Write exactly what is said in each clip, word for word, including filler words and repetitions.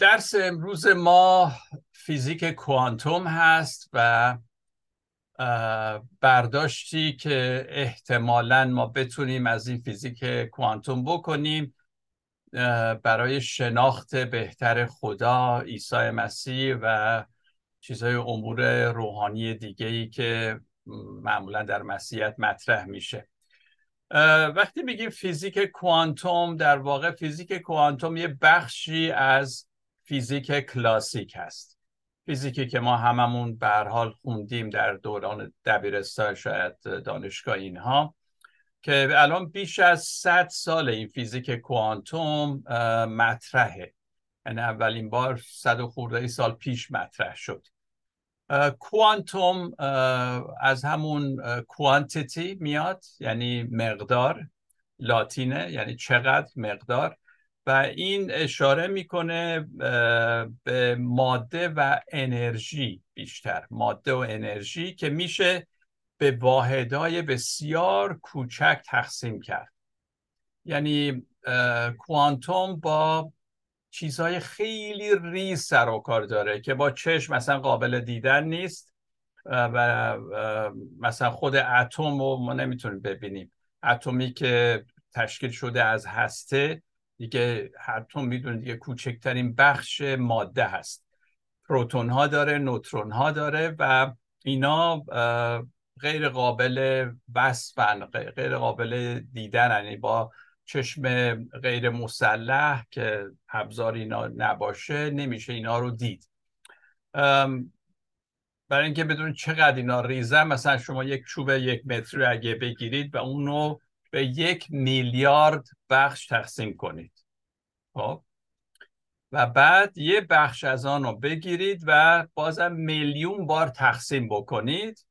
درس امروز ما فیزیک کوانتوم هست و برداشتی که احتمالاً ما بتونیم از این فیزیک کوانتوم بکنیم برای شناخت بهتر خدا، عیسی مسیح و چیزهای امور روحانی دیگه‌ای که معمولاً در مسیحیت مطرح میشه. وقتی بگیم فیزیک کوانتوم، در واقع فیزیک کوانتوم یه بخشی از فیزیک کلاسیک هست. فیزیکی که ما هممون به هر حال خوندیم در دوران دبیرستان، شاید دانشگاه، اینها که الان بیش از صد سال این فیزیک کوانتوم مطرحه. یعنی اولین بار صد و خورده سال پیش مطرح شد. کوانتوم از همون کوانتیتی میاد، یعنی مقدار، لاتینه یعنی چقدر، مقدار، و این اشاره میکنه به ماده و انرژی، بیشتر ماده و انرژی که میشه به واحدهای بسیار کوچک تقسیم کرد. یعنی کوانتوم با چیزهای خیلی ریز سر و کار داره که با چشم مثلا قابل دیدن نیست و مثلا خود اتم رو ما نمیتونیم ببینیم. اتمی که تشکیل شده از هسته دیگه، اتم میدونید دیگه کوچکترین بخش ماده هست. پروتون ها داره، نوترون ها داره و اینا غیر قابل وصفن، غیر قابل دیدن، یعنی با چشم غیر مسلح که ابزار اینا نباشه نمیشه اینا رو دید. برای اینکه بدونید چقدر اینا ریزن، مثلا شما یک چوب یک متری اگه بگیرید و اونو به یک میلیارد بخش تقسیم کنید، خب، و بعد یه بخش از آن رو بگیرید و بازم میلیون بار تقسیم بکنید،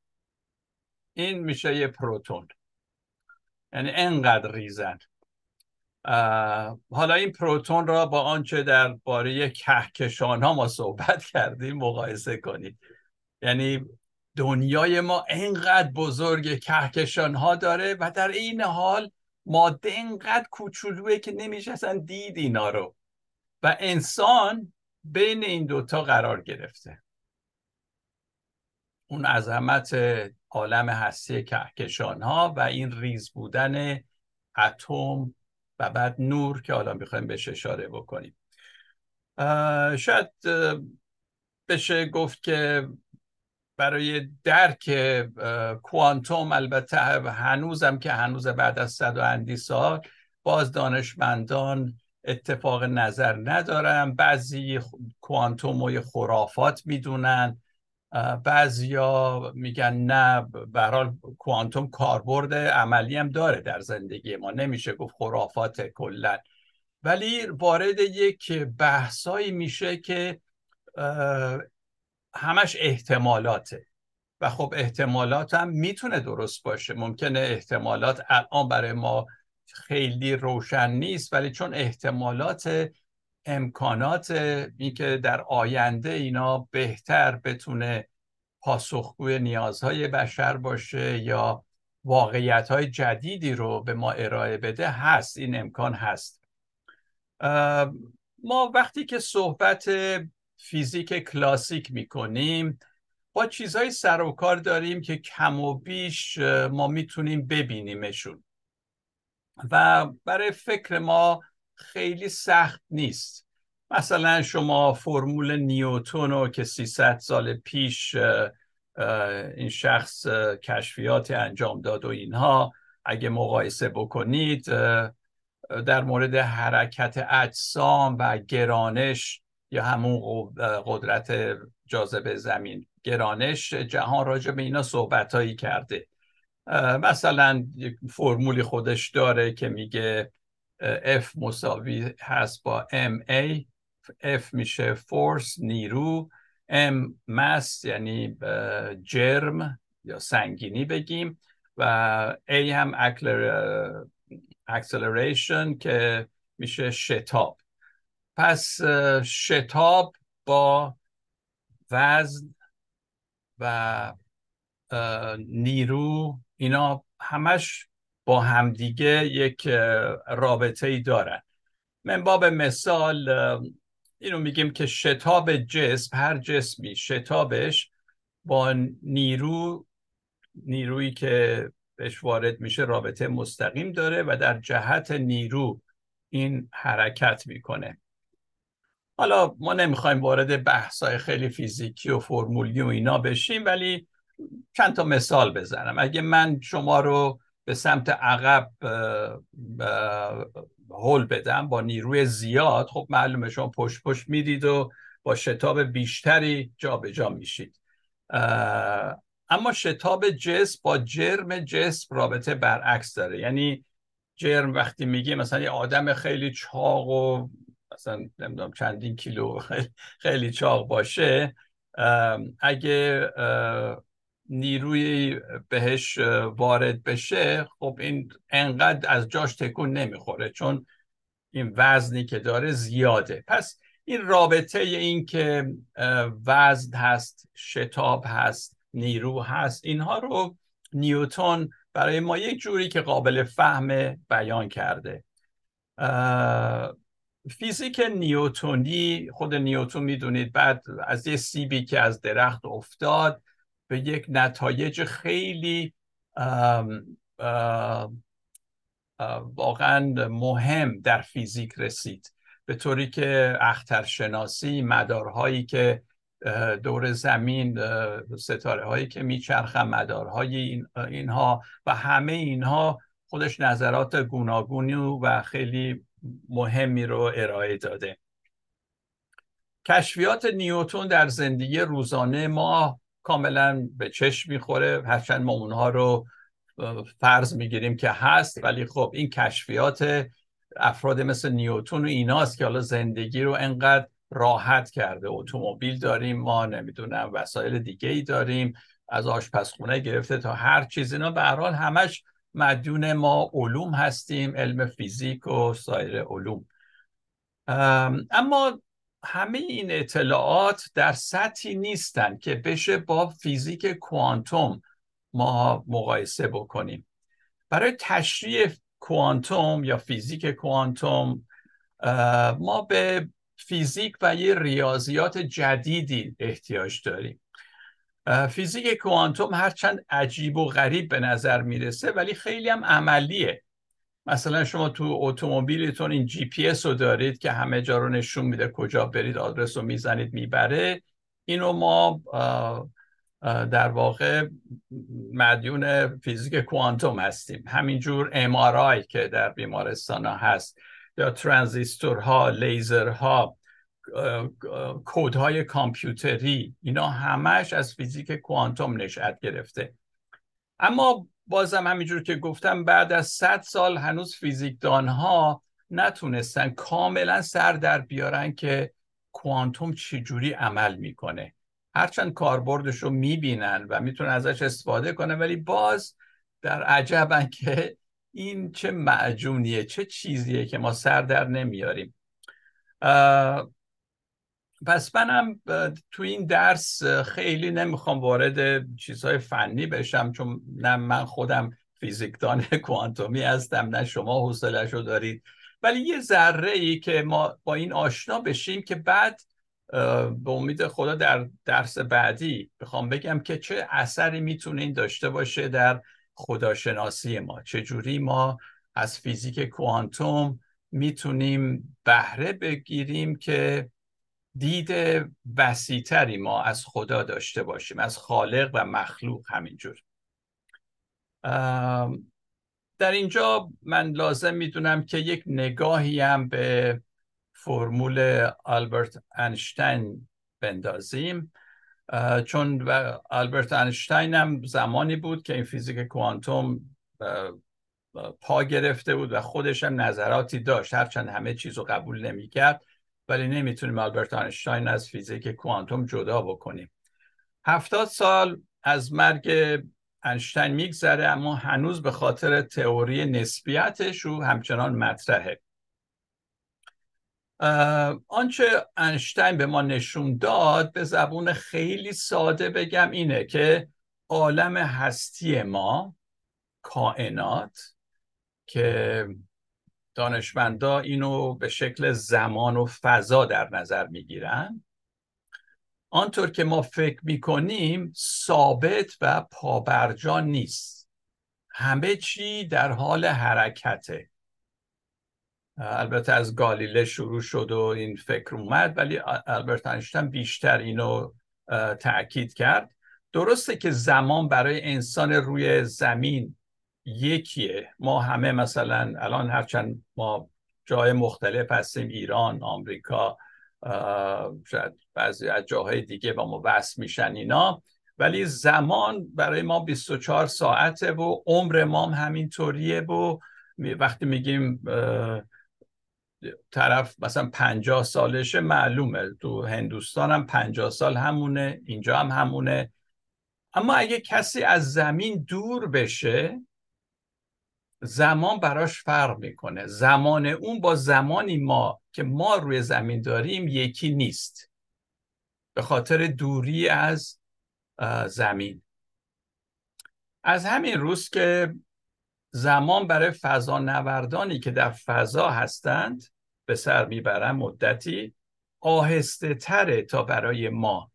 این میشه یه پروتون. یعنی انقدر ریزن. حالا این پروتون را با آنچه درباره کهکشان ها ما صحبت کردیم مقایسه کنید. یعنی دنیای ما اینقدر بزرگ، کهکشان ها داره و در این حال ماده اینقدر کوچولوه که نمیشه اصلا دید اینا رو، و انسان بین این دوتا قرار گرفته. اون عظمت عالم هستی کهکشان ها و این ریز بودن اتم و بعد نور که حالا میخوایم بهش اشاره بکنیم. شاید بشه گفت که برای درک کوانتوم، البته هنوزم که هنوز بعد از صد و اندی سال باز دانشمندان اتفاق نظر ندارن. بعضی کوانتوم رو خرافات میدونن، بعضیا میگن نه، به هر حال کوانتوم کاربرد عملی هم داره در زندگی ما، نمیشه گفت خرافات کلا. ولی وارد یک بحثایی میشه که همش احتمالاته و خب احتمالات هم میتونه درست باشه. ممکنه احتمالات الان برای ما خیلی روشن نیست، ولی چون احتمالات امکانات این که در آینده اینا بهتر بتونه پاسخگوی نیازهای بشر باشه یا واقعیت‌های جدیدی رو به ما ارائه بده هست، این امکان هست. ما وقتی که صحبت فیزیک کلاسیک میکنیم با چیزهای سر و کار داریم که کم و بیش ما میتونیم ببینیمشون و برای فکر ما خیلی سخت نیست. مثلا شما فرمول نیوتون رو که سیصد سال پیش این شخص کشفیات انجام داد و اینها، اگه مقایسه بکنید در مورد حرکت اجسام و گرانش یا همون قدرت جاذبه زمین، گرانش جهان، راجع به اینا صحبت‌هایی کرده. مثلا فرمولی خودش داره که میگه F مساوی هست با M A. F میشه فورس، نیرو، M مس یعنی جرم یا سنگینی بگیم، و A هم اکسلریشن که میشه شتاب. پس شتاب با وزن و نیرو اینا همش با همدیگه یک رابطه ای دارن. من باب مثال اینو میگیم که شتاب جسم، هر جسمی شتابش با نیرو نیرویی که بهش وارد میشه رابطه مستقیم داره و در جهت نیرو این حرکت میکنه. حالا ما نمیخوایم وارد بحثای خیلی فیزیکی و فرمولی و اینا بشیم، ولی چند تا مثال بزنم. اگه من شما رو به سمت عقب هول بدم با نیروی زیاد، خب معلومه شما پشت پشت میرید و با شتاب بیشتری جا به جا میشید. اما شتاب جسم با جرم جسم رابطه برعکس داره. یعنی جرم وقتی میگه مثلا یه آدم خیلی چاق و مثلا نمیدونم چندین کیلو خیلی چاق باشه، اگه نیروی بهش وارد بشه خب این انقدر از جاش تکون نمیخوره چون این وزنی که داره زیاده. پس این رابطه این که وزن هست، شتاب هست، نیرو هست، اینها رو نیوتن برای ما یک جوری که قابل فهم بیان کرده. فیزیک نیوتنی، خود نیوتن میدونید بعد از یه سیبی که از درخت افتاد به یک نتایج خیلی واقعا مهم در فیزیک رسید، به طوری که اخترشناسی، مدارهایی که دور زمین، ستاره هایی که میچرخن، مدارهای این، اینها و همه اینها خودش نظرات گوناگونی و خیلی مهمی رو ارائه داده. کشفیات نیوتن در زندگی روزانه ما کاملا به چشم میخوره، هرچند ما اونها رو فرض میگیریم که هست، ولی خب این کشفیات افراد مثل نیوتن و ایناست که حالا زندگی رو انقدر راحت کرده. اتومبیل داریم ما، نمیدونم وسایل دیگه ای داریم، از آشپزخونه گرفته تا هر چیز، اینا به هر حال همش مدیون ما علوم هستیم، علم فیزیک و سایر علوم. اما همه این اطلاعات در سطحی نیستن که بشه با فیزیک کوانتوم ما مقایسه بکنیم. برای تشریح کوانتوم یا فیزیک کوانتوم ما به فیزیک و یه ریاضیات جدیدی احتیاج داریم. فیزیک کوانتوم هرچند عجیب و غریب به نظر میرسه ولی خیلی هم عملیه. مثلا شما تو اتومبیلتون این جی پی اس رو دارید که همه جا رو نشون میده، کجا برید آدرس رو میزنید میبره. اینو ما در واقع مدیون فیزیک کوانتوم هستیم. همینجور ام آر آی که در بیمارستان ها هست، یا ترانزیستورها، لیزرها، کودهای کامپیوتری، اینا همش از فیزیک کوانتوم نشأت گرفته. اما بازم همینجور که گفتم بعد از صد سال هنوز فیزیکدانها نتونستن کاملا سر در بیارن که کوانتوم چجوری عمل میکنه. هرچند کاربردش رو میبینن و میتونن ازش استفاده کنن، ولی باز در عجبن که این چه معجونیه، چه چیزیه که ما سر در نمیاریم. پس منم تو این درس خیلی نمیخوام وارد چیزهای فنی بشم، چون نه من خودم فیزیکدان کوانتومی هستم نه شما حوصله‌اش رو دارید، ولی یه ذره‌ای که ما با این آشنا بشیم که بعد به امید خدا در درس بعدی بخوام بگم که چه اثری میتونه این داشته باشه در خداشناسی ما، چجوری ما از فیزیک کوانتوم میتونیم بهره بگیریم که دید وسیع‌تری ما از خدا داشته باشیم، از خالق و مخلوق. همینجور در اینجا من لازم میدونم که یک نگاهی هم به فرمول آلبرت انشتین بندازیم، چون آلبرت انشتین هم زمانی بود که این فیزیک کوانتوم پا گرفته بود و خودش هم نظراتی داشت، هرچند همه چیز رو قبول نمیکرد، ولی نمیتونیم آلبرت آینشتاین از فیزیک کوانتوم جدا بکنیم. هفتاد سال از مرگ آینشتاین میگذره، اما هنوز به خاطر تئوری نسبیتش او همچنان مطرحه. آنچه آینشتاین به ما نشون داد به زبون خیلی ساده بگم اینه که عالم هستی ما، کائنات که دانشمندا اینو به شکل زمان و فضا در نظر میگیرن. آنطور که ما فکر میکنیم ثابت و پابرجا نیست، همه چی در حال حرکته. البته از گالیله شروع شد و این فکر اومد، ولی آلبرت اینشتین بیشتر اینو تأکید کرد. درسته که زمان برای انسان روی زمین یکیه، ما همه مثلا الان هرچند ما جای مختلف هستیم، ایران، آمریکا، شاید بعضی از جاهای دیگه با ما وصل میشن اینا، ولی زمان برای ما بیست و چهار ساعته و عمر ما هم همینطوریه. و وقتی میگیم طرف مثلا پنجاه سالشه، معلومه تو هندوستان هم پنجاه سال همونه، اینجا هم همونه. اما اگه کسی از زمین دور بشه زمان براش فرق میکنه، زمان اون با زمانی ما که ما روی زمین داریم یکی نیست به خاطر دوری از زمین. از همین روز که زمان برای فضانوردانی که در فضا هستند به سر میبرن مدتی آهسته تره تا برای ما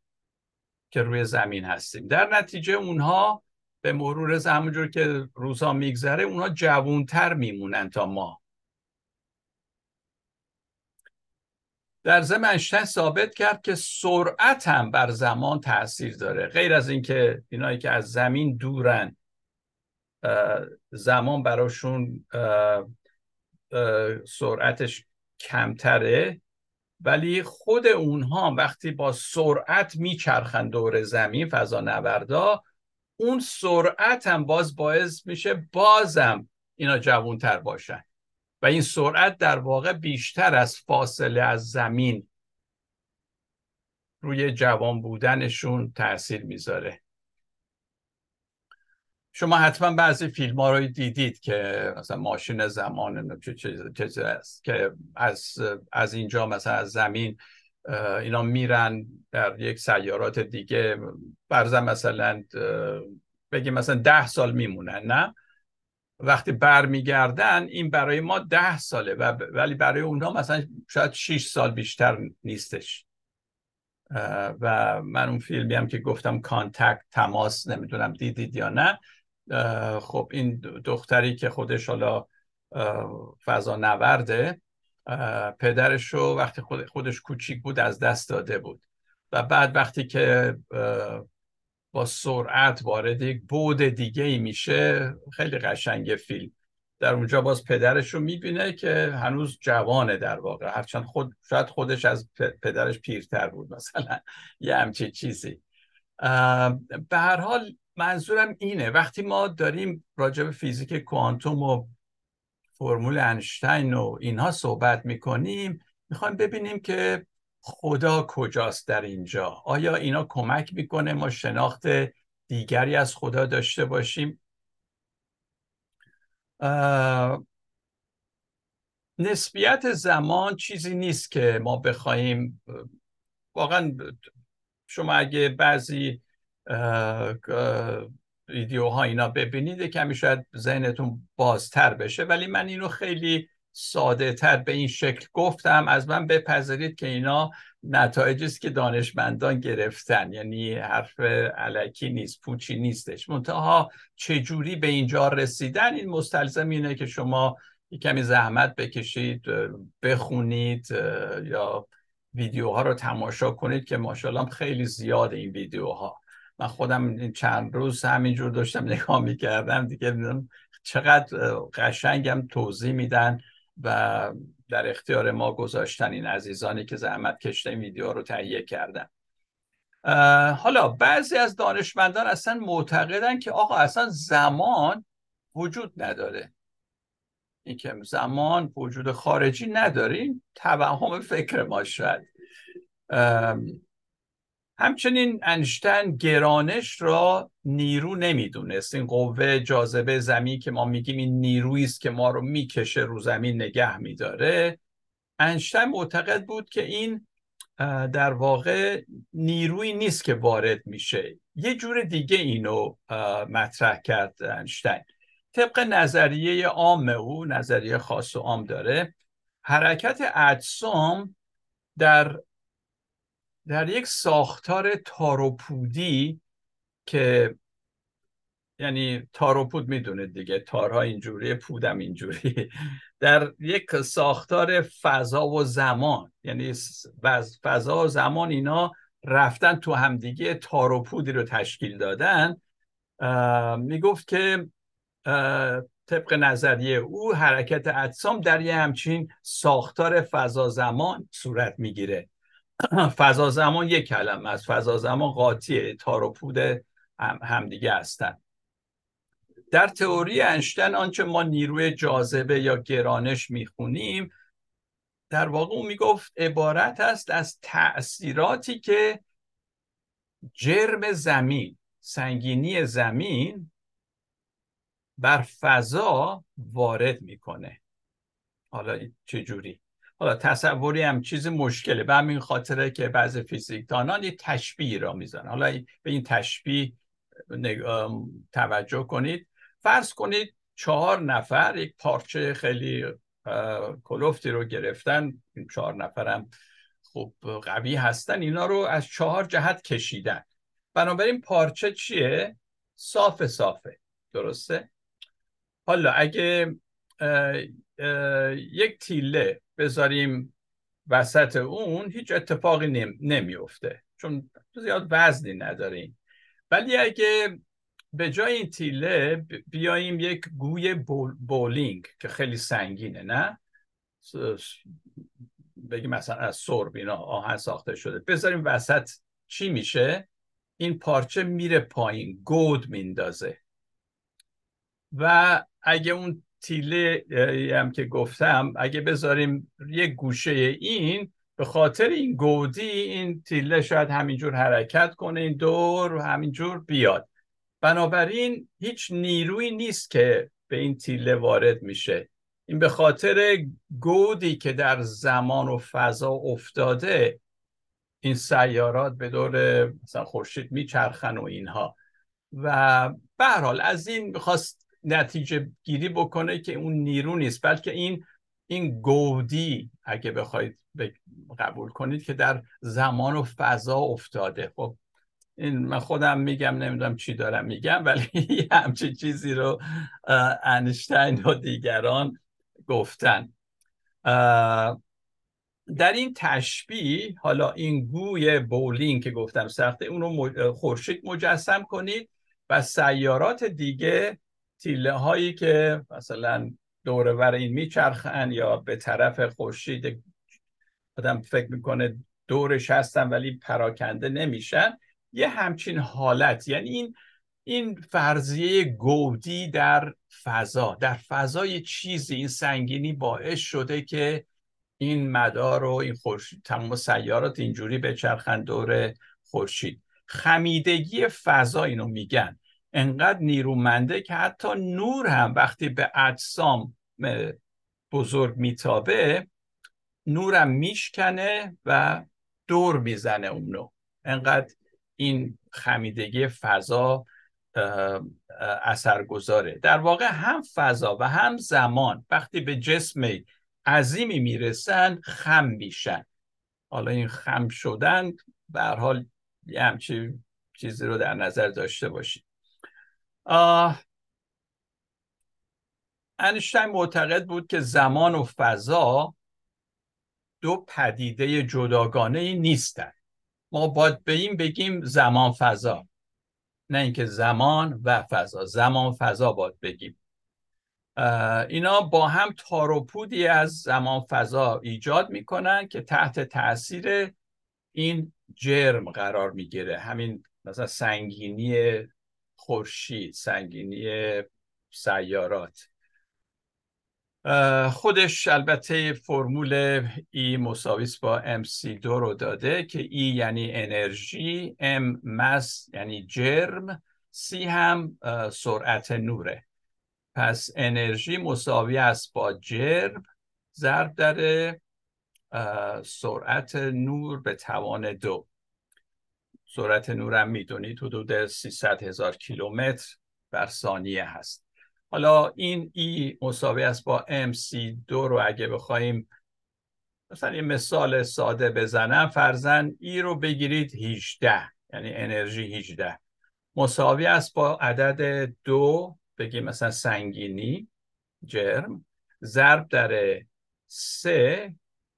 که روی زمین هستیم. در نتیجه اونها به مرور زمان جور که روزا میگذره اونها جوانتر میمونن تا ما. در ضمن اینشتین ثابت کرد که سرعت هم بر زمان تاثیر داره، غیر از اینکه اینایی که از زمین دورن زمان براشون سرعتش کمتره، ولی خود اونها وقتی با سرعت میچرخن دور زمین فضانوردا، اون سرعت هم باز باعث میشه بازم اینا جوانتر باشن و این سرعت در واقع بیشتر از فاصله از زمین روی جوان بودنشون تاثیر میذاره. شما حتما بعضی فیلم ها رو دیدید که مثلا ماشین زمان چه چیزی است که از از اینجا مثلا از زمین اینا میرن در یک سیارات دیگه، فرضاً مثلا بگیم مثلا ده سال میمونن، نه وقتی برمیگردن این برای ما ده ساله و ولی برای اونها مثلا شاید شش سال بیشتر نیستش. و من اون فیلمی هم که گفتم کانتکت، تماس، نمیدونم دیدید یا نه، خب این دختری که خودش حالا فضانورده پدرش رو وقتی خودش کوچیک بود از دست داده بود و بعد وقتی که با سرعت وارد یک بعد دیگه ای میشه، خیلی قشنگه فیلم، در اونجا باز پدرش رو میبینه که هنوز جوانه در واقع، هرچند خود شاید خودش از پدرش پیرتر بود مثلا، یه همچین چیزی. به هر حال منظورم اینه وقتی ما داریم راجع به فیزیک کوانتوم و فرمول انشتین و اینها صحبت میکنیم، میخوایم ببینیم که خدا کجاست در اینجا. آیا اینا کمک میکنه ما شناخت دیگری از خدا داشته باشیم؟ نسبیت زمان چیزی نیست که ما بخوایم واقعا. شما اگه بعضی ویدیوها اینا ببینید کمی شاید ذهنتون بازتر بشه، ولی من اینو خیلی ساده تر به این شکل گفتم، از من بپذیرید که اینا نتایجی است که دانشمندان گرفتن، یعنی حرف الکی نیست، پوچی نیستش. منتها چجوری به اینجا رسیدن این مستلزم اینه که شما کمی زحمت بکشید، بخونید یا ویدیوها رو تماشا کنید که ماشاءالله خیلی زیاد این ویدیوها. من خودم این چند روز همینجور داشتم نگاه میکردم دیگه، میدونم چقدر قشنگم توضیح میدن و در اختیار ما گذاشتن این عزیزانی که زحمت کشیدن این ویدیو رو تهیه کردن. حالا بعضی از دانشمندان اصلا معتقدن که آقا اصلا زمان وجود نداره، این که زمان وجود خارجی نداره توهم فکر ما شد. همچنین انشتین گرانش را نیرو نمیدونست، این قوه جاذبه زمین که ما میگیم این نیرویی است که ما رو میکشه رو زمین نگه میداره. انشتین معتقد بود که این در واقع نیرویی نیست که وارد میشه. یه جور دیگه اینو مطرح کرد انشتین، طبق نظریه عام او، نظریه خاص و عام داره، حرکت اجسام در در یک ساختار تاروپودی، که یعنی تاروپود میدونید دیگه، تارها اینجوری، پودم اینجوری، در یک ساختار فضا و زمان، یعنی فضا و زمان اینا رفتن تو همدیگه، تاروپودی رو تشکیل دادن. میگفت که طبق نظریه او حرکت اجسام در یه همچین ساختار فضا زمان صورت میگیره. فضا زمان یک کلمه است، فضا زمان قاطیه، تاروپود هم همدیگه هستن. در تئوری انشتن آنچه ما نیروی جاذبه یا گرانش میخونیم، در واقع او میگفت عبارت است از تأثیراتی که جرم زمین، سنگینی زمین بر فضا وارد میکنه. حالا چجوری؟ حالا تصوری هم چیز مشکله، به همین خاطره که بعضی فیزیکدانان یه تشبیه را میزنن. حالا به این تشبیه توجه کنید. فرض کنید چهار نفر یک پارچه خیلی کلوفتی رو گرفتن، این چهار نفر هم خوب قوی هستن، اینا رو از چهار جهت کشیدن. بنابراین پارچه چیه؟ صافه صافه، درسته؟ حالا اگه اه اه یک تیله بذاریم وسط اون، هیچ اتفاقی نمی، نمیفته، چون زیاد وزنی نداریم. ولی اگه به جای این تیله بیاییم یک گوی بول، بولینگ که خیلی سنگینه، نه بگیم مثلا از سرب اینا آهن ساخته شده، بذاریم وسط، چی میشه؟ این پارچه میره پایین، گود میندازه. و اگه اون تیله هم که گفتم اگه بذاریم یک گوشه، این به خاطر این گودی این تیله شاید همینجور حرکت کنه، این دور همینجور بیاد. بنابراین هیچ نیرویی نیست که به این تیله وارد میشه، این به خاطر گودی که در زمان و فضا افتاده، این سیارات به دور مثلا خورشید میچرخن و اینها. و به هر حال از این میخواست نتیجه گیری بکنه که اون نیرو نیست، بلکه این این گودی، اگه بخواید قبول کنید، که در زمان و فضا افتاده. خب این من خودم میگم، نمیدونم چی دارم میگم، ولی همچین چیزی رو انشتین و دیگران گفتن. در این تشبیه، حالا این گوی بولینگ که گفتم سخته، اون رو خورشید مجسم کنید و سیارات دیگه، تیله هایی که مثلا دورور این میچرخن یا به طرف خورشید، آدم فکر میکنه دورش هستن ولی پراکنده نمیشن، یه همچین حالت. یعنی این این فرضیه گودی در فضا، در فضای چیزی، این سنگینی باعث شده که این مدار و این خورشید، تمام سیارات اینجوری بچرخن دور خورشید. خمیدگی فضا اینو میگن، انقدر نیرومنده که حتی نور هم وقتی به اجسام بزرگ میتابه، نورم میشکنه و دور میزنه اونو، انقدر این خمیدگی فضا اثرگذاره. در واقع هم فضا و هم زمان وقتی به جسم عظیمی میرسن خم میشن. حالا این خم شدن به هر حال یه همچین چیزی رو در نظر داشته باشید. آه. انشتین معتقد بود که زمان و فضا دو پدیده جداگانه ای نیستن. ما باید به این بگیم زمان فضا، نه اینکه زمان و فضا، زمان فضا باید بگیم. اینا با هم تاروپودی از زمان فضا ایجاد میکنن که تحت تاثیر این جرم قرار میگیره، همین مثلا سنگینی خورشید، سنگینی سیارات. خودش البته فرمول ای مساویس با ام سی دو رو داده که ای یعنی انرژی، ام مس یعنی جرم، سی هم سرعت نوره. پس انرژی مساوی است با جرم ضرب در سرعت نور به توان دو. سرعت نور هم میدونید حدود سیصد هزار کیلومتر بر ثانیه هست. حالا این ای مساوی است با ام سی دو رو اگه بخوایم مثلا یه مثال ساده بزنم، فرضاً ای رو بگیرید هجده، یعنی انرژی هجده مساوی است با عدد دو، بگیم مثلا سنگینی جرم، ضرب در سه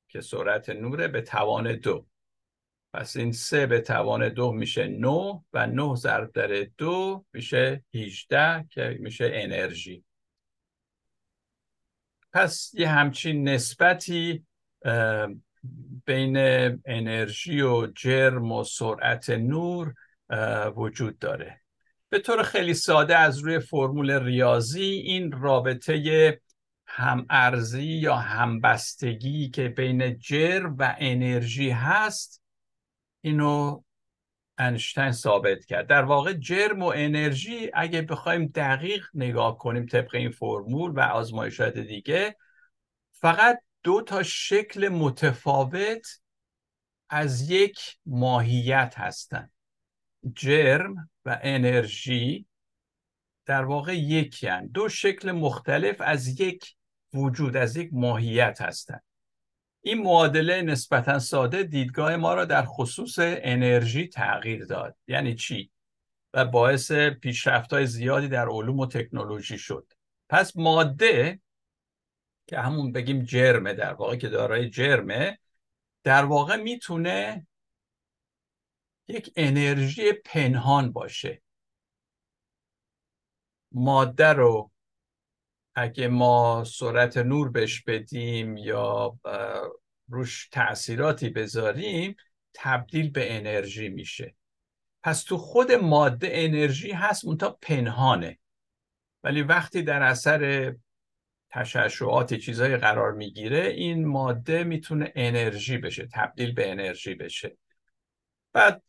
که سرعت نوره به توان دو. پس این سه به توان دو میشه نه و نه ضرب در دو میشه هجده که میشه انرژی. پس یه همچین نسبتی بین انرژی و جرم و سرعت نور وجود داره. به طور خیلی ساده از روی فرمول ریاضی این رابطه همارزی یا همبستگی که بین جرم و انرژی هست اینو انشتین ثابت کرد. در واقع جرم و انرژی اگه بخوایم دقیق نگاه کنیم طبق این فرمول و آزمایشات دیگه، فقط دو تا شکل متفاوت از یک ماهیت هستند. جرم و انرژی در واقع یکی هستند، دو شکل مختلف از یک وجود، از یک ماهیت هستند. این معادله نسبتا ساده دیدگاه ما را در خصوص انرژی تغییر داد، یعنی چی؟ و باعث پیشرفت‌های زیادی در علوم و تکنولوژی شد. پس ماده که همون بگیم جرمه، در واقع که دارای جرمه، در واقع میتونه یک انرژی پنهان باشه. ماده رو اگه ما سرعت نور بهش بدیم یا روش تأثیراتی بذاریم تبدیل به انرژی میشه. پس تو خود ماده انرژی هست منتها پنهانه، ولی وقتی در اثر تشعشعات چیزایی قرار میگیره این ماده میتونه انرژی بشه، تبدیل به انرژی بشه. بعد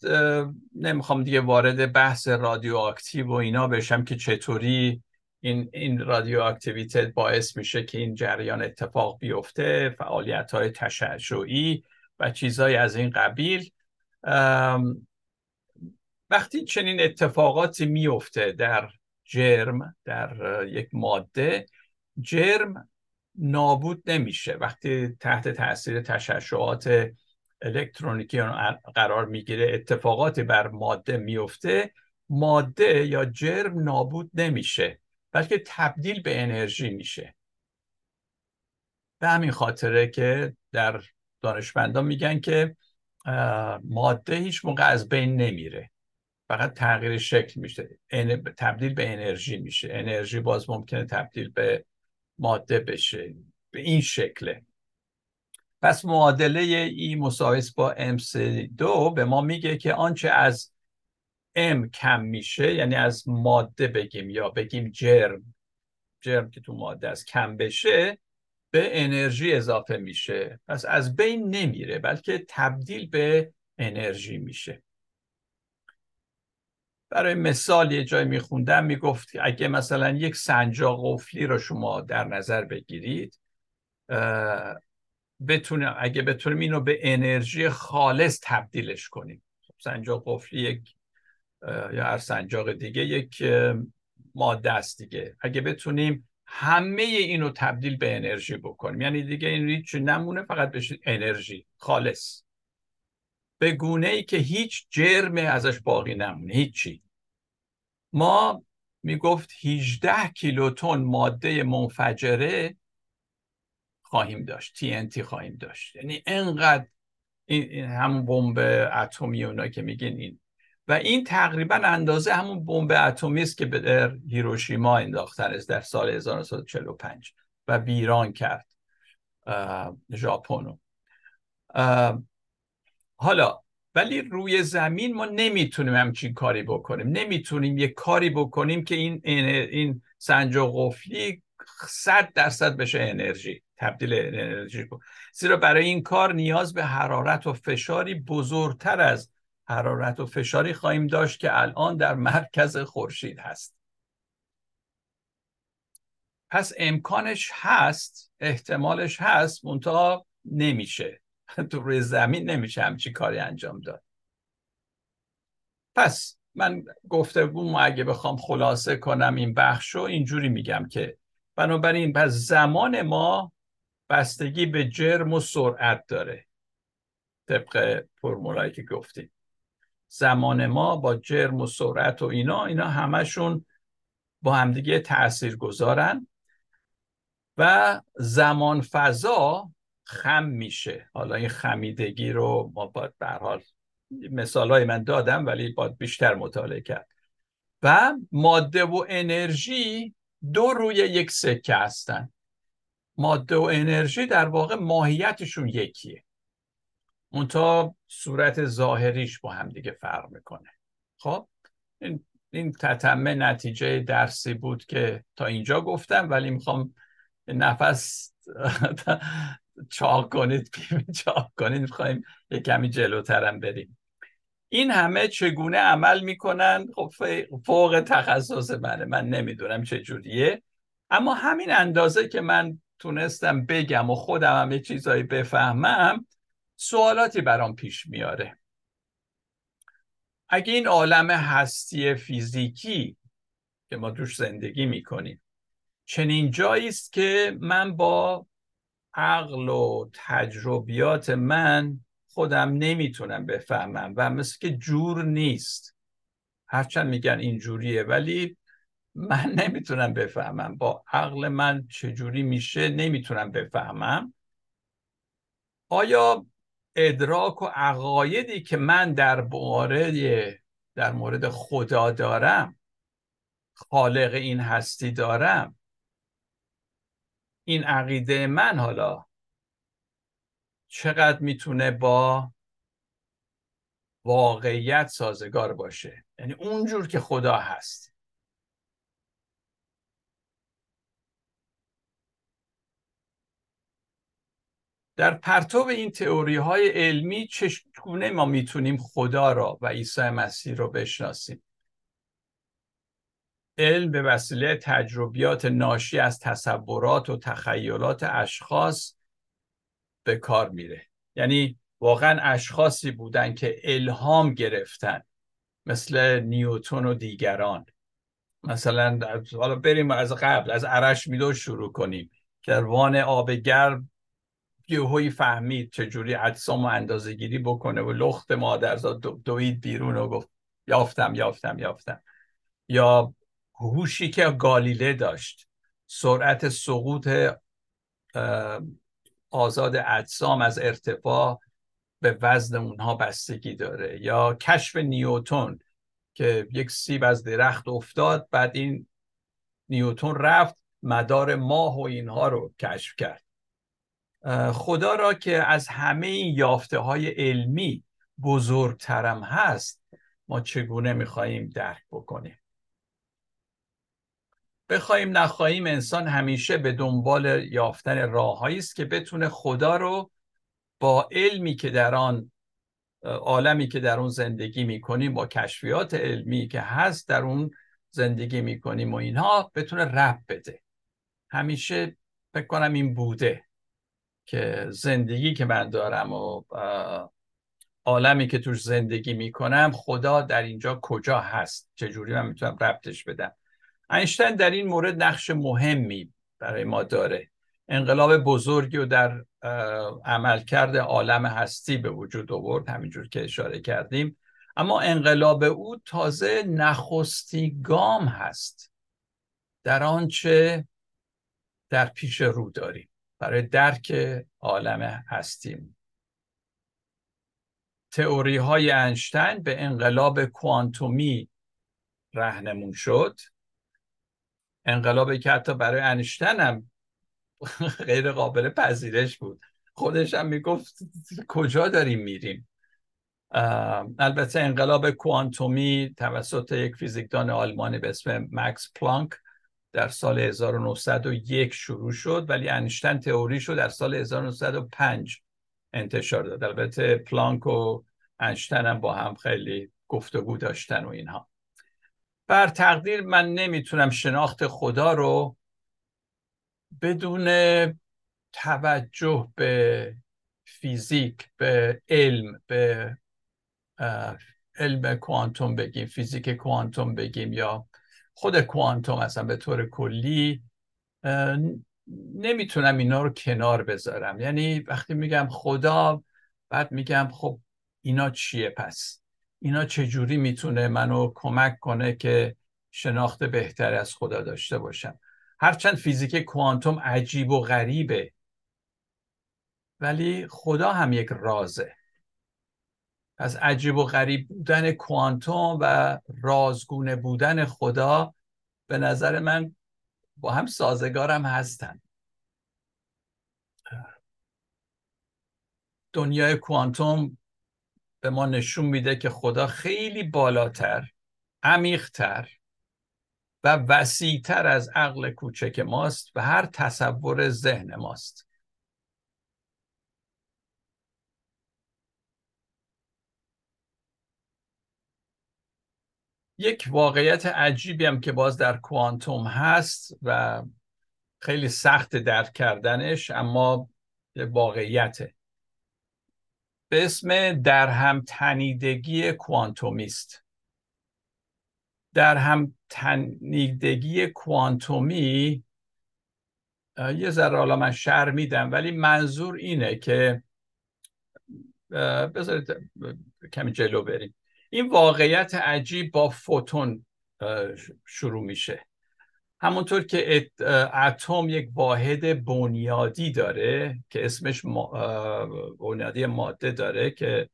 نمیخوام دیگه وارد بحث رادیواکتیو و اینا بشم که چطوری این این رادیواکتیویته باعث میشه که این جریان اتفاق بیفته، فعالیت‌های تشعشعی و چیزای از این قبیل. وقتی چنین اتفاقاتی میفته در جرم، در یک ماده، جرم نابود نمیشه. وقتی تحت تاثیر تشعشعات الکترونیکی قرار میگیره، اتفاقاتی بر ماده میفته، ماده یا جرم نابود نمیشه بلکه تبدیل به انرژی میشه. به همین خاطره که در دانشمندان میگن که ماده هیچ موقع از بین نمیره، فقط تغییر شکل میشه، تبدیل به انرژی میشه. انرژی باز ممکنه تبدیل به ماده بشه، به این شکله. پس معادله ای مساوی با ام سی دو به ما میگه که آنچه از ام کم میشه، یعنی از ماده بگیم یا بگیم جرم، جرم که تو ماده است، کم بشه به انرژی اضافه میشه. پس از بین نمیره بلکه تبدیل به انرژی میشه. برای مثال یه جای میخوندم میگفت اگه مثلا یک سنجاق قفلی رو شما در نظر بگیرید، بتونم اگه بتونیم اینو به انرژی خالص تبدیلش کنیم. سنجاق قفلی یک یا هر سنجاق دیگه یک ماده است دیگه. اگه بتونیم همه اینو تبدیل به انرژی بکنیم، یعنی دیگه این هیچ نمونه، فقط بشه انرژی خالص، به گونه ای که هیچ جرم ازش باقی نمونه، هیچی. ما میگفت هجده کیلوتن ماده منفجره خواهیم داشت، تی ان تی خواهیم داشت، یعنی انقدر این همون بمب اتمی اونا که میگن این، و این تقریبا اندازه همون بمب اتمی است که در هیروشیما انداختن در سال هزار و نهصد و چهل و پنج و ویران کرد ژاپن. حالا ولی روی زمین ما نمیتونیم همچین کاری بکنیم، نمیتونیم یه کاری بکنیم که این این سنجاق قفلی صد درصد بشه انرژی، تبدیل انرژی کنه، زیرا برای این کار نیاز به حرارت و فشاری بزرگتر از حرارت و فشاری خواهیم داشت که الان در مرکز خورشید هست. پس امکانش هست، احتمالش هست، منتها نمیشه. تو روی زمین نمیشه همچی کاری انجام داد. پس من گفته بودم اگه بخوام خلاصه کنم این بخش رو اینجوری میگم که بنابراین پس زمان ما بستگی به جرم و سرعت داره، طبق فرمولایی که گفتیم. زمان ما با جرم و سرعت و اینا اینا همشون با همدیگه تأثیر گذارن و زمان فضا خم میشه. حالا این خمیدگی رو ما باید به هر حال مثالای من دادم ولی باید بیشتر مطالعه کرد. و ماده و انرژی دو روی یک سکه هستن. ماده و انرژی در واقع ماهیتشون یکیه، منتها صورت ظاهریش با هم دیگه فرق میکنه. خب این, این تتمه نتیجه درسی بود که تا اینجا گفتم، ولی میخوام نفس چاق کنید چاق کنید میخوایم یک کمی جلوترم بریم. این همه چگونه عمل میکنن خب فوق تخصص منه، من نمیدونم چجوریه، اما همین اندازه که من تونستم بگم و خودم هم یه چیزایی بفهمم سوالاتی برام پیش میاره. اگه این عالم هستی فیزیکی که ما توش زندگی میکنیم چنین جایی است که من با عقل و تجربیات من خودم نمیتونم بفهمم و مثل که جور نیست، هرچند میگن اینجوریه ولی من نمیتونم بفهمم، با عقل من چجوری میشه نمیتونم بفهمم. آیا ادراک و عقایدی که من در مورد در مورد خدا دارم، خالق این هستی دارم، این عقیده من حالا چقدر میتونه با واقعیت سازگار باشه، یعنی اونجور که خدا هست؟ در پرتو این تئوری های علمی چگونه ما میتونیم خدا را و عیسی مسیح را بشناسیم؟ علم به وسیله تجربیات ناشی از تصورات و تخیلات اشخاص به کار میره. یعنی واقعا اشخاصی بودن که الهام گرفتن، مثل نیوتن و دیگران. مثلا حالا بریم از قبل، از ارشمیدس شروع کنیم که در وان آب گرم یهویی فهمید چجوری اجسام و اندازه‌گیری بکنه و لخت مادرزاد دوید بیرون و گفت یافتم یافتم یافتم. یا هوشی که گالیله داشت، سرعت سقوط آزاد اجسام از ارتفاع به وزن اونها بستگی داره. یا کشف نیوتن که یک سیب از درخت افتاد، بعد این نیوتن رفت مدار ماه و اینها رو کشف کرد. خدا را که از همه این یافته های علمی بزرگترم هست ما چگونه میخواییم درک بکنیم؟ بخوایم نخواهیم انسان همیشه به دنبال یافتن راههایی است که بتونه خدا رو با علمی که در آن عالمی که در اون زندگی میکنیم، با کشفیات علمی که هست در اون زندگی میکنیم و اینها بتونه ربط بده. همیشه فکر کنم این بوده که زندگی که من دارم و عالمی که توش زندگی میکنم، خدا در اینجا کجا هست، چجوری من میتونم ربطش بدم. اینشتین در این مورد نقش مهمی برای ما داره. انقلاب بزرگی رو در عملکرد عالم هستی به وجود آورد، همینجور که اشاره کردیم، اما انقلاب او تازه نخستی گام هست در آنچه در پیش رو داریم برای درک عالم هستیم. تئوری های اینشتین به انقلاب کوانتومی رهنمون شد، انقلابی که حتی برای انشتن هم غیر قابل پذیرش بود. خودش هم میگفت کجا داریم میریم. البته انقلاب کوانتومی توسط یک فیزیکدان آلمانی به اسم مکس پلانک در سال هزار و نهصد و یک شروع شد، ولی انشتن تئوریش رو در سال هزار و نهصد و پنج انتشار داد. البته پلانک و انشتن هم با هم خیلی گفتگو داشتن و اینها. بر تقدیر من نمیتونم شناخت خدا رو بدون توجه به فیزیک، به علم، به علم کوانتوم بگیم، فیزیک کوانتوم بگیم، یا خود کوانتوم اصلا به طور کلی، نمیتونم اینا رو کنار بذارم. یعنی وقتی میگم خدا، بعد میگم خب اینا چیه پس؟ اینا چجوری میتونه منو کمک کنه که شناخت بهتری از خدا داشته باشم؟ هرچند فیزیک کوانتوم عجیب و غریبه، ولی خدا هم یک رازه. پس عجیب و غریب بودن کوانتوم و رازگونه بودن خدا به نظر من با هم سازگارم هستن. دنیای کوانتوم به ما نشون میده که خدا خیلی بالاتر، عمیق‌تر و وسیع‌تر از عقل کوچک ماست و هر تصور ذهن ماست. یک واقعیت عجیبی هم که باز در کوانتوم هست و خیلی سخت درک کردنش، اما واقعیته، به اسم درهم تنیدگی کوانتومی است. درهم تنیدگی کوانتومی، یه ذره حالا من شرح میدم، ولی منظور اینه که بذارید کمی جلو بریم. این واقعیت عجیب با فوتون شروع میشه. همونطور که اتم یک واحد بنیادی داره که اسمش بنیادی ماده داره، که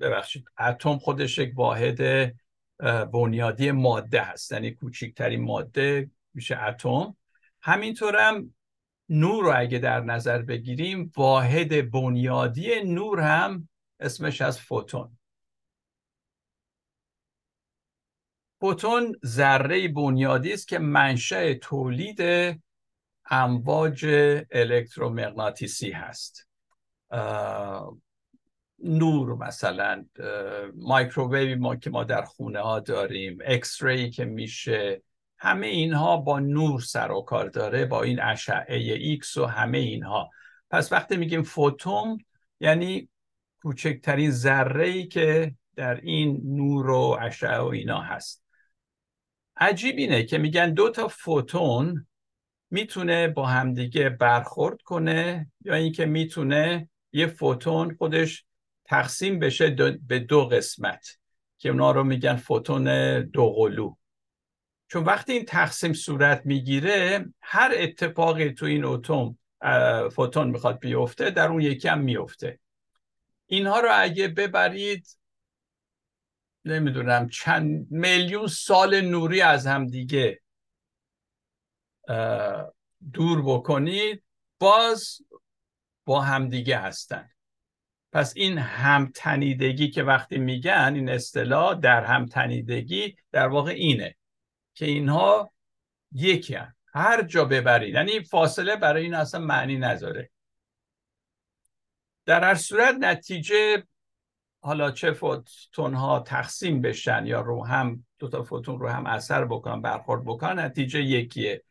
ببخشید اتم خودش یک واحد بنیادی ماده هست، یعنی کوچکترین ماده میشه اتم. همینطور هم نور رو اگه در نظر بگیریم، واحد بنیادی نور هم اسمش از فوتون. فوتون ذره بنیادی است که منشأ تولید امواج الکترومغناطیسی هست. نور مثلا، مایکروویوی ما که ما در خونه ها داریم، اکس ری که میشه، همه اینها با نور سر و کار داره، با این اشعه ایکس و همه اینها. پس وقتی میگیم فوتون، یعنی کوچکترین ذره‌ای که در این نور و اشعه و اینا هست. عجیب اینه که میگن دو تا فوتون میتونه با همدیگه برخورد کنه، یا اینکه میتونه یه فوتون خودش تقسیم بشه دو، به دو قسمت، که اونا رو میگن فوتون دوقلو. چون وقتی این تقسیم صورت میگیره، هر اتفاقی تو این اتم فوتون میخواد بیفته، در اون یکی هم میفته. اینها رو اگه ببرید، نمیدونم چند میلیون سال نوری از هم دیگه دور بکنید، باز با همدیگه هستن. پس این همتنیدگی که وقتی میگن، این اصطلاح در همتنیدگی، در واقع اینه که اینها یکی هستن. هر جا ببرید، یعنی فاصله برای این اصلا معنی نداره. در هر صورت نتیجه، حالا چه فوتون ها تقسیم بشن یا رو هم دو تا فوتون رو هم اثر بکنن، برخورد بکنن، نتیجه یکیه.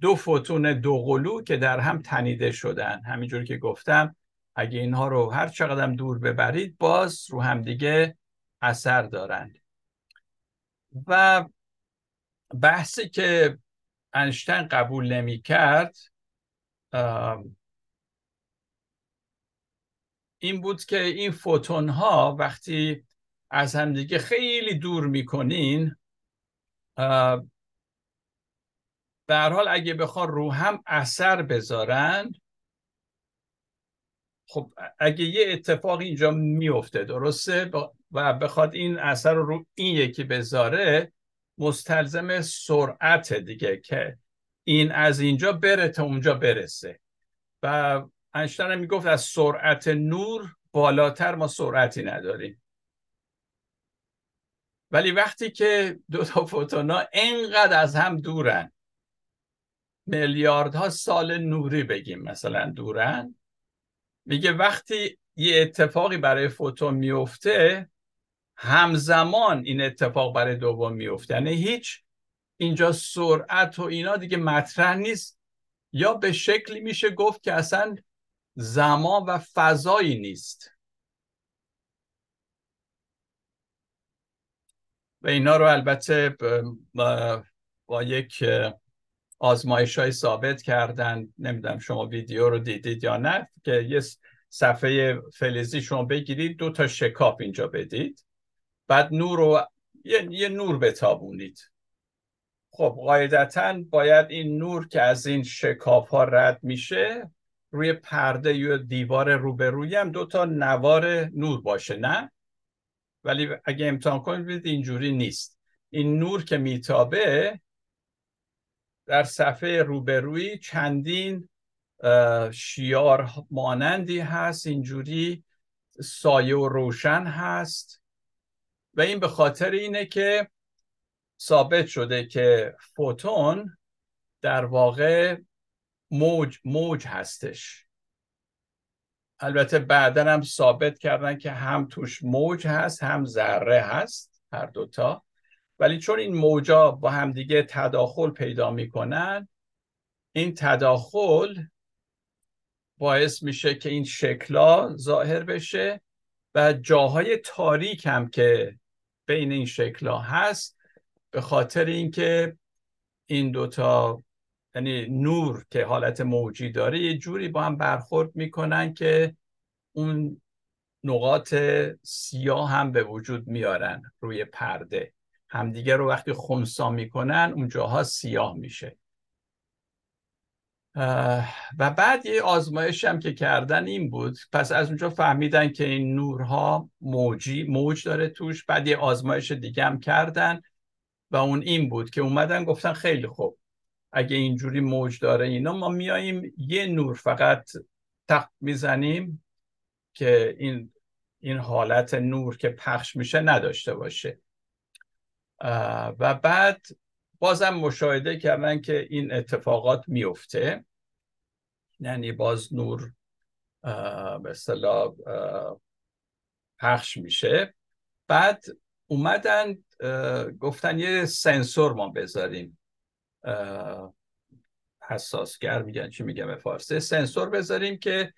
دو فوتون دوقلو که در هم تنیده شدن. همینجور که گفتم، اگه اینها رو هر چقدر دور ببرید، باز رو هم دیگه اثر دارند. و بحثی که انشتین قبول نمی کرد این بود که این فوتون ها وقتی از همدیگه خیلی دور میکنین، به هر حال اگه بخوان رو هم اثر بذارن، خب اگه یه اتفاق اینجا میفته، درسته، و بخواد این اثر رو رو این یکی بذاره، مستلزم سرعت دیگه، که این از اینجا بره تا اونجا برسه. و انشتین هم میگفت از سرعت نور بالاتر ما سرعتی نداریم. ولی وقتی که دو تا فوتون ها انقدر از هم دورن، میلیاردها سال نوری بگیم مثلا دورن، میگه وقتی یه اتفاقی برای فوتون میفته، همزمان این اتفاق برای دوم میفته. یعنی هیچ اینجا سرعت و اینا دیگه مطرح نیست، یا به شکلی میشه گفت که اصلا زمان و فضایی نیست. و اینا رو البته با, با یک آزمایش های ثابت کردن. نمیدونم شما ویدیو رو دیدید یا نه، که یه صفحه فلزی شما بگیرید، دو تا شکاف اینجا بدید، بعد نور رو یه, یه نور بتابونید. خب قاعدتاً باید این نور که از این شکاف ها رد میشه روی پرده یا دیوار روبروی هم دو تا نوار نور باشه، نه؟ ولی اگه امتحان کنید ببینید اینجوری نیست. این نور که میتابه در صفحه روبروی چندین شیار مانندی هست، اینجوری سایه و روشن هست. و این به خاطر اینه که ثابت شده که فوتون در واقع موج موج هستش. البته بعداً هم ثابت کردن که هم توش موج هست هم ذره هست، هر دوتا. ولی چون این موجا با همدیگه تداخل پیدا میکنن، این تداخل باعث میشه که این شکلا ظاهر بشه و جاهای تاریک هم که بین این شکلا هست، به خاطر اینکه این دوتا یعنی نور که حالت موجی داره یه جوری با هم برخورد میکنن که اون نقاط سیاه هم به وجود میارن روی پرده. همدیگه رو وقتی خنثی میکنن اون جاها سیاه میشه. و بعد یه آزمایش هم که کردن این بود، پس از اونجا فهمیدن که این نورها موجی موج داره توش. بعد یه آزمایش دیگه هم کردن و اون این بود که اومدن گفتن خیلی خوب، اگه اینجوری موج داره اینا، ما میاییم یه نور فقط تق میزنیم که این این حالت نور که پخش میشه نداشته باشه. و بعد بازم مشاهده کردن که این اتفاقات میفته، یعنی باز نور به اصطلاح پخش میشه. بعد اومدن گفتن یه سنسور ما بذاریم، حساسگر میگن، چی میگن به فارسی، سنسور بذاریم که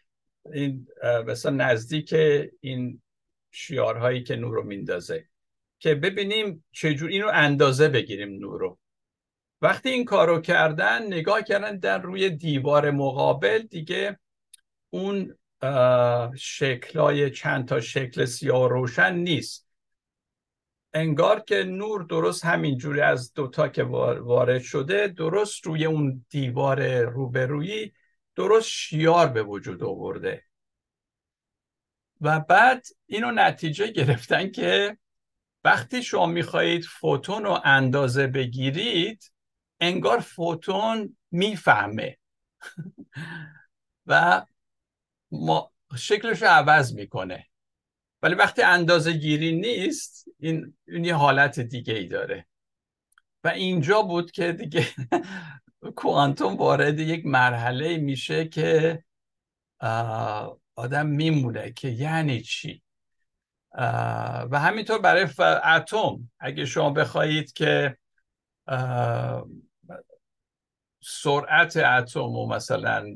این مثلا نزدیک این شیارهایی که نور رو میندازه که ببینیم چجور این رو اندازه بگیریم نور رو. وقتی این کار رو کردن، نگاه کردن در روی دیوار مقابل دیگه اون شکلای چند تا شکل سیاه روشن نیست، انگار که نور درست همینجوری از دوتا که وارد شده درست روی اون دیوار روبرویی درست شیار به وجود آورده. و بعد اینو نتیجه گرفتن که وقتی شما میخواهید فوتون رو اندازه بگیرید، انگار فوتون میفهمه و ما شکلش رو عوض میکنه. ولی وقتی اندازه گیری نیست، این, این یه حالت دیگه ای داره. و اینجا بود که دیگه کوانتوم وارد یک مرحله میشه که آدم میمونه که یعنی چی. و همینطور برای اتم، اگه شما بخواید که سرعت اتم رو مثلا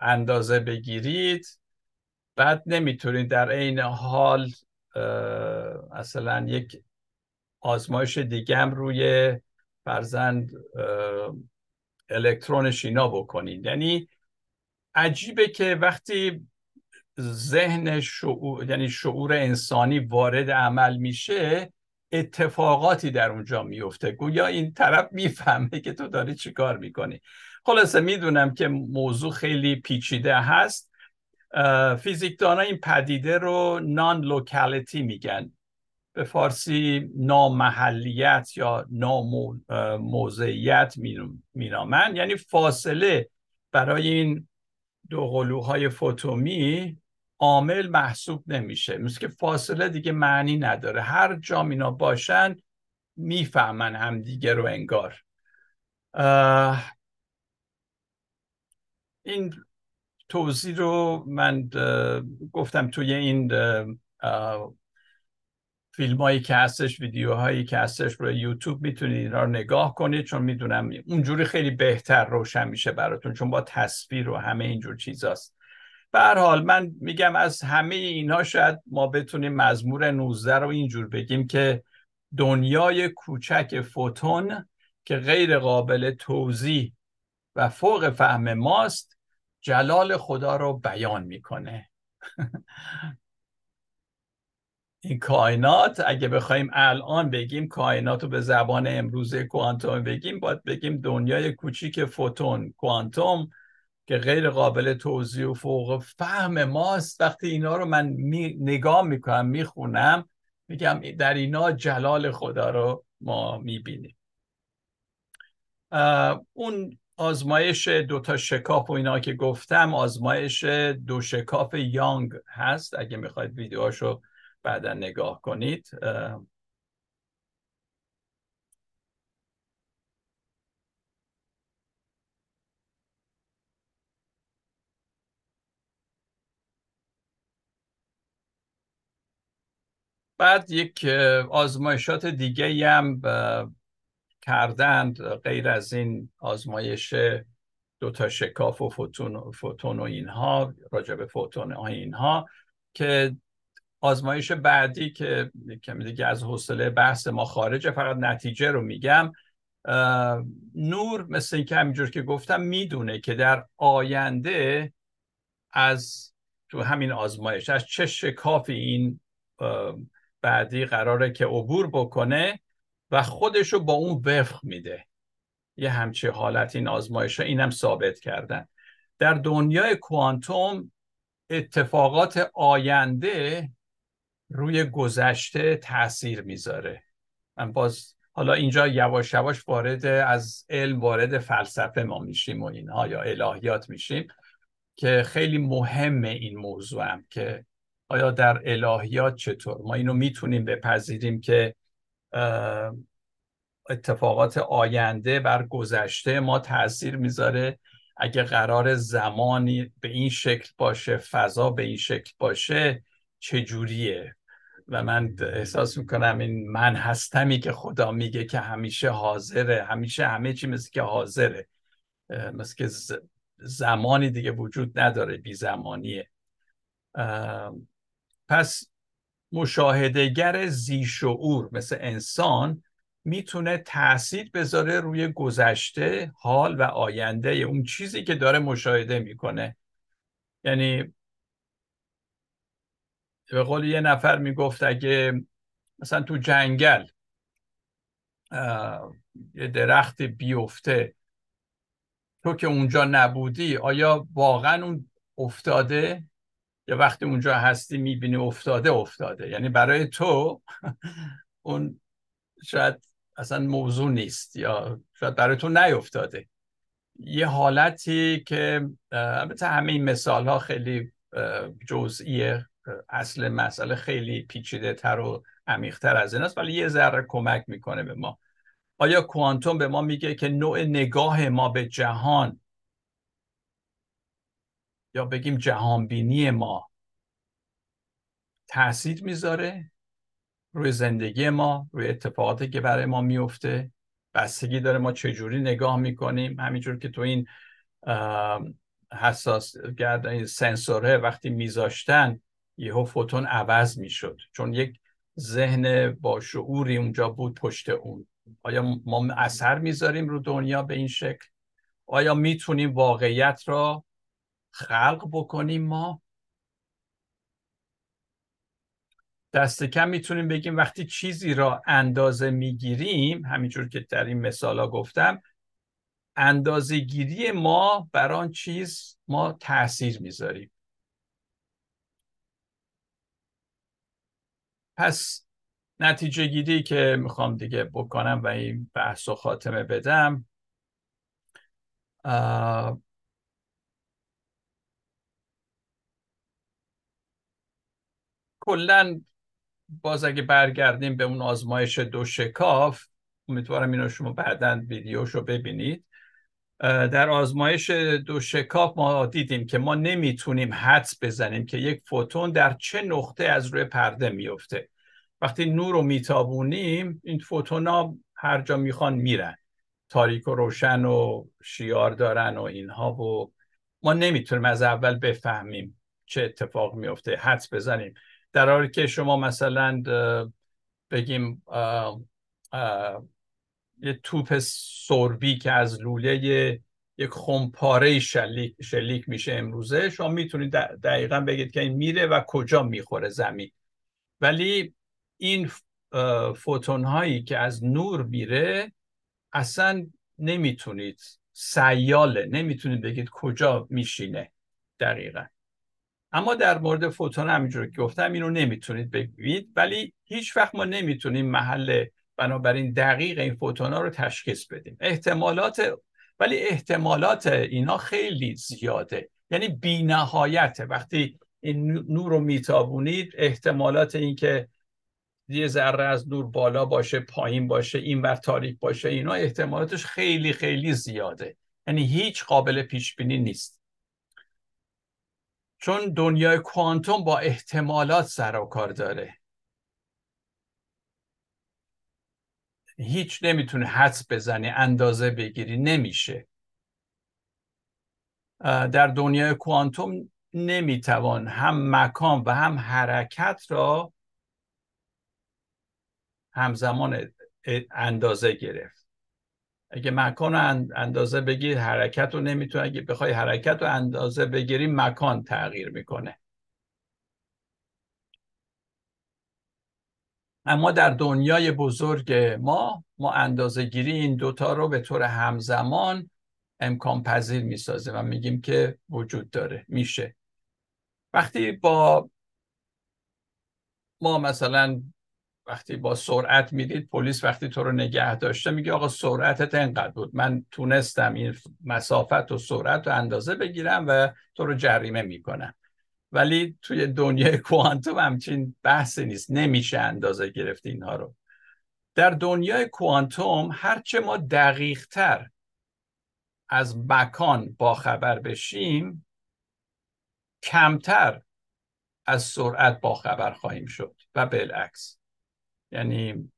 اندازه بگیرید، بعد نمیتونید در عین حال مثلا یک آزمایش دیگه هم روی فرزند الکترون شینا بکنید. یعنی عجیبه که وقتی ذهن شعور، یعنی شعور انسانی وارد عمل میشه، اتفاقاتی در اونجا میفته. گویا این طرف میفهمه که تو داری چی کار میکنی. خلاصه میدونم که موضوع خیلی پیچیده هست. فیزیکدان‌ها این پدیده رو نان لوکالیتی میگن، به فارسی نامحلیت یا ناموضعیت مینامن. یعنی فاصله برای این دو قلوهای فوتومی عامل محسوب نمیشه، مثل که فاصله دیگه معنی نداره، هر جا اینا باشن میفهمن هم دیگه رو انگار. این توضیح رو من گفتم توی این فیلم هایی که هستش، ویدیوهایی که هستش روی یوتیوب میتونید این رو نگاه کنید، چون میدونم اونجوری خیلی بهتر روشن میشه براتون، چون با تصویر و همه اینجور چیز هست. به هر حال من میگم از همه اینها شاید ما بتونیم مزمور نوزده رو اینجور بگیم که دنیای کوچک فوتون که غیر قابل توضیح و فوق فهم ماست جلال خدا رو بیان میکنه. این کائنات، اگه بخوایم الان بگیم کائنات رو به زبان امروزه کوانتوم بگیم، باید بگیم دنیای کوچیک فوتون کوانتوم که غیر قابل توضیح و فوق فهم ماست. وقتی اینا رو من می نگاه میکنم، میخونم، میگم در اینا جلال خدا رو ما میبینیم. اون آزمایش دو تا شکاف و اینا که گفتم، آزمایش دو شکاف یانگ هست. اگه میخواید ویدیوهاشو بعدا نگاه کنید. بعد یک آزمایشات دیگه هم کردند غیر از این آزمایش دو تا شکاف و فوتون, فوتون و اینها، راجع به فوتون ها اینها، که آزمایش بعدی که کمی دیگه از حوصله بحث ما خارجه، فقط نتیجه رو میگم. نور مثل اینکه همینجور که گفتم میدونه که در آینده از تو همین آزمایش از چه شکافی این بعدی قراره که عبور بکنه و خودش رو با اون وفق میده. یه همچه حالت این آزمایش ها اینم ثابت کردن. در دنیای کوانتوم اتفاقات آینده روی گذشته تاثیر میذاره. من باز حالا اینجا یواش یواش وارد از علم وارد فلسفه ما میشیم و اینها، یا الهیات میشیم، که خیلی مهمه این موضوع هم که آیا در الهیات چطور ما اینو میتونیم بپذیریم که اتفاقات آینده بر گذشته ما تاثیر میذاره. اگه قرار زمانی به این شکل باشه، فضا به این شکل باشه، چجوریه؟ و من احساس میکنم این من هستمی که خدا میگه که همیشه حاضره، همیشه همه چی مثل که حاضره، مثل که زمانی دیگه وجود نداره، بی زمانیه. پس مشاهده‌گر ذی‌شعور مثل انسان میتونه تأثیر بذاره روی گذشته، حال و آینده اون چیزی که داره مشاهده میکنه. یعنی به قول یه نفر میگفت اگه مثلا تو جنگل یه درخت بیفته، تو که اونجا نبودی، آیا واقعا اون افتاده؟ یا وقتی اونجا هستی میبینی افتاده افتاده. یعنی برای تو اون شاید اصلا موضوع نیست، یا شاید برای تو نیفتاده. یه حالتی که البته همه این مثال ها خیلی جزئیه، اصل مسئله خیلی پیچیده تر و عمیق تر از این است، ولی یه ذره کمک میکنه به ما. آیا کوانتوم به ما میگه که نوع نگاه ما به جهان، یا بگیم جهانبینی ما، تأثیر میذاره روی زندگی ما، روی اتفاقاتی که برای ما میفته؟ بستگی داره ما چجوری نگاه میکنیم. همینجور که تو این حساس گرد این سنسوره وقتی میذاشتن، یهو فوتون عوض میشد، چون یک ذهن با شعوری اونجا بود پشت اون. آیا ما اثر میذاریم رو دنیا به این شکل؟ آیا میتونیم واقعیت را خلق بکنیم؟ ما دست کم میتونیم بگیم وقتی چیزی را اندازه میگیریم، همینجور که در این مثالا گفتم، اندازه گیری ما بر آن چیز ما تأثیر میذاریم. پس نتیجه گیری که میخوام دیگه بکنم و این بحث و خاتمه بدم، آه کلن باز اگه برگردیم به اون آزمایش دو شکاف، امیدوارم اینو شما بعدا ویدیوشو ببینید. در آزمایش دو شکاف ما دیدیم که ما نمیتونیم حدس بزنیم که یک فوتون در چه نقطه از روی پرده میفته. وقتی نور رو میتابونیم، این فوتون ها هر جا میخوان میرن، تاریک و روشن و شیار دارن و اینها، و ما نمیتونیم از اول بفهمیم چه اتفاق میفته، حدس بزنیم. در حالی که شما مثلا بگیم اه اه یه توپ سربی که از لوله یک خمپاره شلیک, شلیک میشه امروزه، شما میتونید دقیقا بگید که این میره و کجا میخوره زمین. ولی این فوتون هایی که از نور میره اصلا نمیتونید، سیاله، نمیتونید بگید کجا میشینه دقیقا. اما در مورد فوتون همینجور که گفتم اینو نمیتونید بگید، ولی هیچ وقت ما نمیتونیم محل بنابراین دقیق این فوتون ها رو تشخیص بدیم. احتمالات، ولی احتمالات اینا خیلی زیاده، یعنی بی نهایته. وقتی این نور رو میتابونید، احتمالات این که یه ذره از نور بالا باشه، پایین باشه، این ور تاریک باشه، اینا احتمالاتش خیلی خیلی زیاده، یعنی هیچ قابل پیش بینی نیست. چون دنیای کوانتوم با احتمالات سر و کار داره، هیچ نمیتونه حدس بزنی، اندازه بگیری، نمیشه. در دنیای کوانتوم نمیتوان هم مکان و هم حرکت را همزمان اندازه گرفت. اگه مکان رو اندازه بگیری حرکت رو نمیتونه، اگه بخوای حرکت رو اندازه بگیری مکان تغییر میکنه. اما در دنیای بزرگ ما، ما اندازه گیری این دوتا رو به طور همزمان امکان پذیر میسازیم و میگیم که وجود داره، میشه. وقتی با ما مثلا وقتی با سرعت میدید، پلیس وقتی تو رو نگه داشته میگه آقا سرعتت اینقدر بود، من تونستم این مسافت و سرعت رو اندازه بگیرم و تو رو جریمه میکنم. ولی توی دنیای کوانتوم همچین بحثی نیست، نمیشه اندازه گرفت اینها رو. در دنیای کوانتوم هرچه ما دقیق تر از مکان باخبر بشیم، کمتر از سرعت باخبر خواهیم شد و بالعکس. یعنی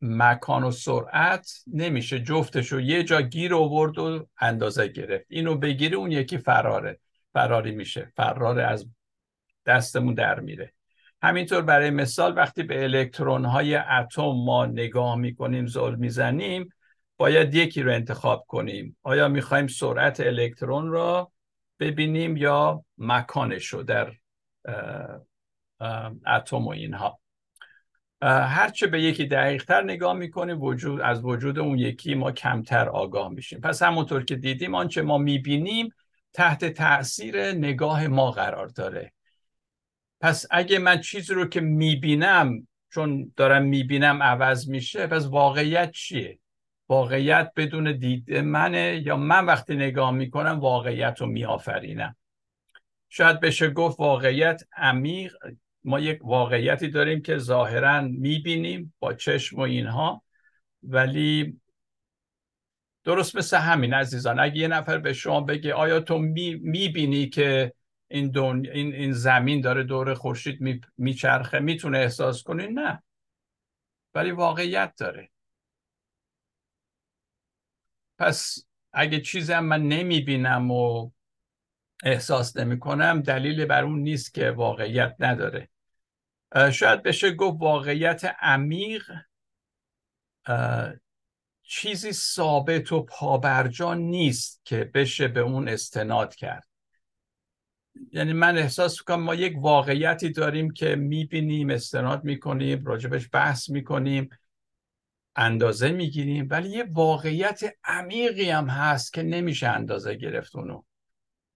مکان و سرعت نمیشه جفتشو یه جا گیر آورد و اندازه گرفت. اینو بگیری اون یکی فراره، فراری میشه، فراره از دستمون در میره. همینطور برای مثال وقتی به الکترون های اتم ما نگاه میکنیم، زل میزنیم، باید یکی رو انتخاب کنیم. آیا میخوایم سرعت الکترون را ببینیم یا مکانش رو در اتم و اینها. هرچه به یکی دقیق تر نگاه میکنیم، وجود از وجود اون یکی ما کمتر آگاه میشیم. پس همونطور که دیدیم آنچه ما میبینیم تحت تأثیر نگاه ما قرار داره. پس اگه من چیزی رو که میبینم، چون دارم میبینم عوض میشه، پس واقعیت چیه؟ واقعیت بدون دید منه یا من وقتی نگاه میکنم واقعیت رو میآفرینم؟ شاید بشه گفت واقعیت عمیق، ما یک واقعیتی داریم که ظاهراً میبینیم با چشم و اینها، ولی درست مثل همین عزیزان، اگه یه نفر به شما بگه آیا تو می، میبینی که این, دون، این, این زمین داره دور خورشید می، میچرخه، میتونه احساس کنی؟ نه، ولی واقعیت داره. پس اگه چیزی هم من نمیبینم و احساس نمی کنم، دلیل بر اون نیست که واقعیت نداره. شاید بشه گفت واقعیت عمیق چیزی ثابت و پابرجا نیست که بشه به اون استناد کرد. یعنی من احساس میکنم ما یک واقعیتی داریم که میبینیم، استناد میکنیم، راجبش بحث میکنیم، اندازه میگیریم، ولی یه واقعیت عمیقی هم هست که نمیشه اندازه گرفت اونو.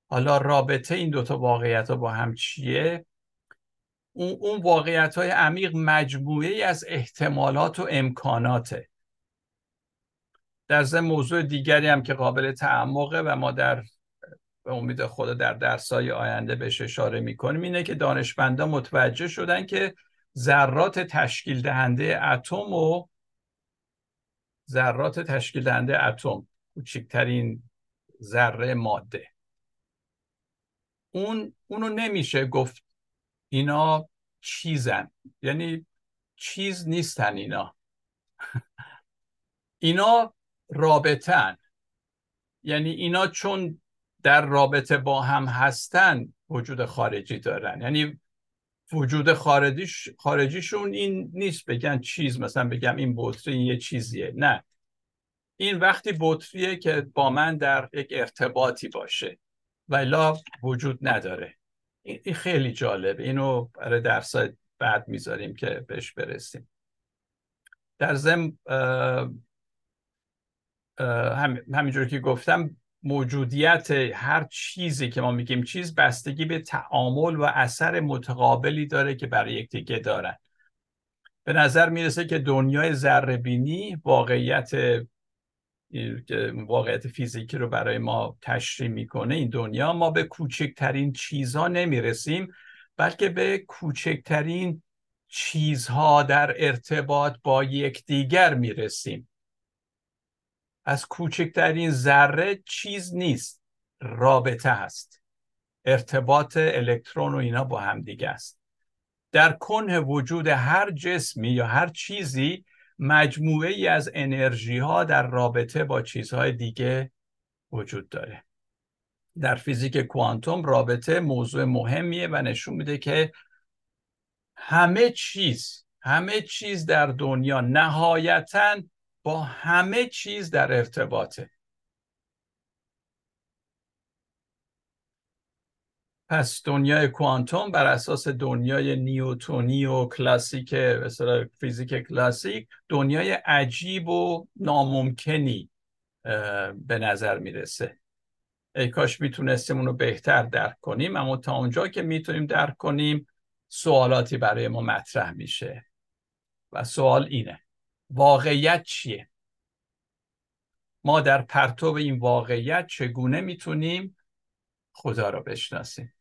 حالا رابطه این دوتا واقعیت ها با هم چیه؟ اون, اون واقعیت های عمیق مجموعه از احتمالات و امکاناته. در ضمن موضوع دیگری هم که قابل تعمقه و ما در به امید خدا در درس‌های آینده بهش اشاره می‌کنیم، اینه که دانشمندان متوجه شدن که ذرات تشکیل دهنده اتم و ذرات تشکیل دهنده اتم، کوچکترین ذره ماده، اون اونو نمیشه گفت اینا چیزن، یعنی چیز نیستن اینا. اینا رابطن، یعنی اینا چون در رابطه با هم هستن وجود خارجی دارن. یعنی وجود خارجیش خارجیشون این نیست بگن چیز، مثلا بگم این بطری این یه چیزیه، نه، این وقتی بطریه که با من در یک ارتباطی باشه و الا وجود نداره. این خیلی جالب، اینو برای درس بعد میذاریم که بهش برسیم. در ضمن همینجوری که گفتم موجودیت هر چیزی که ما میگیم چیز بستگی به تعامل و اثر متقابلی داره که برای یکدیگه دارن. به نظر میرسه که دنیای ذره‌بینی واقعیت واقعیت فیزیکی رو برای ما تشریح میکنه. این دنیا ما به کوچکترین چیزها نمیرسیم، بلکه به کوچکترین چیزها در ارتباط با یکدیگر میرسیم. از کوچکترین ذره چیز نیست، رابطه هست، ارتباط الکترون و اینا با همدیگه است. در کنه وجود هر جسمی یا هر چیزی مجموعه ای از انرژی ها در رابطه با چیزهای دیگه وجود داره. در فیزیک کوانتوم رابطه موضوع مهمیه و نشون میده که همه چیز همه چیز در دنیا نهایتاً با همه چیز در ارتباطه. پس دنیای کوانتوم بر اساس دنیای نیوتونی و کلاسیک، مثلا فیزیک کلاسیک، دنیای عجیب و ناممکنی به نظر میرسه. ای کاش میتونستیم اونو بهتر درک کنیم، اما تا اونجا که میتونیم درک کنیم سوالاتی برای ما مطرح میشه و سوال اینه واقعیت چیه؟ ما در پرتو این واقعیت چگونه میتونیم خدا را بشناسیم؟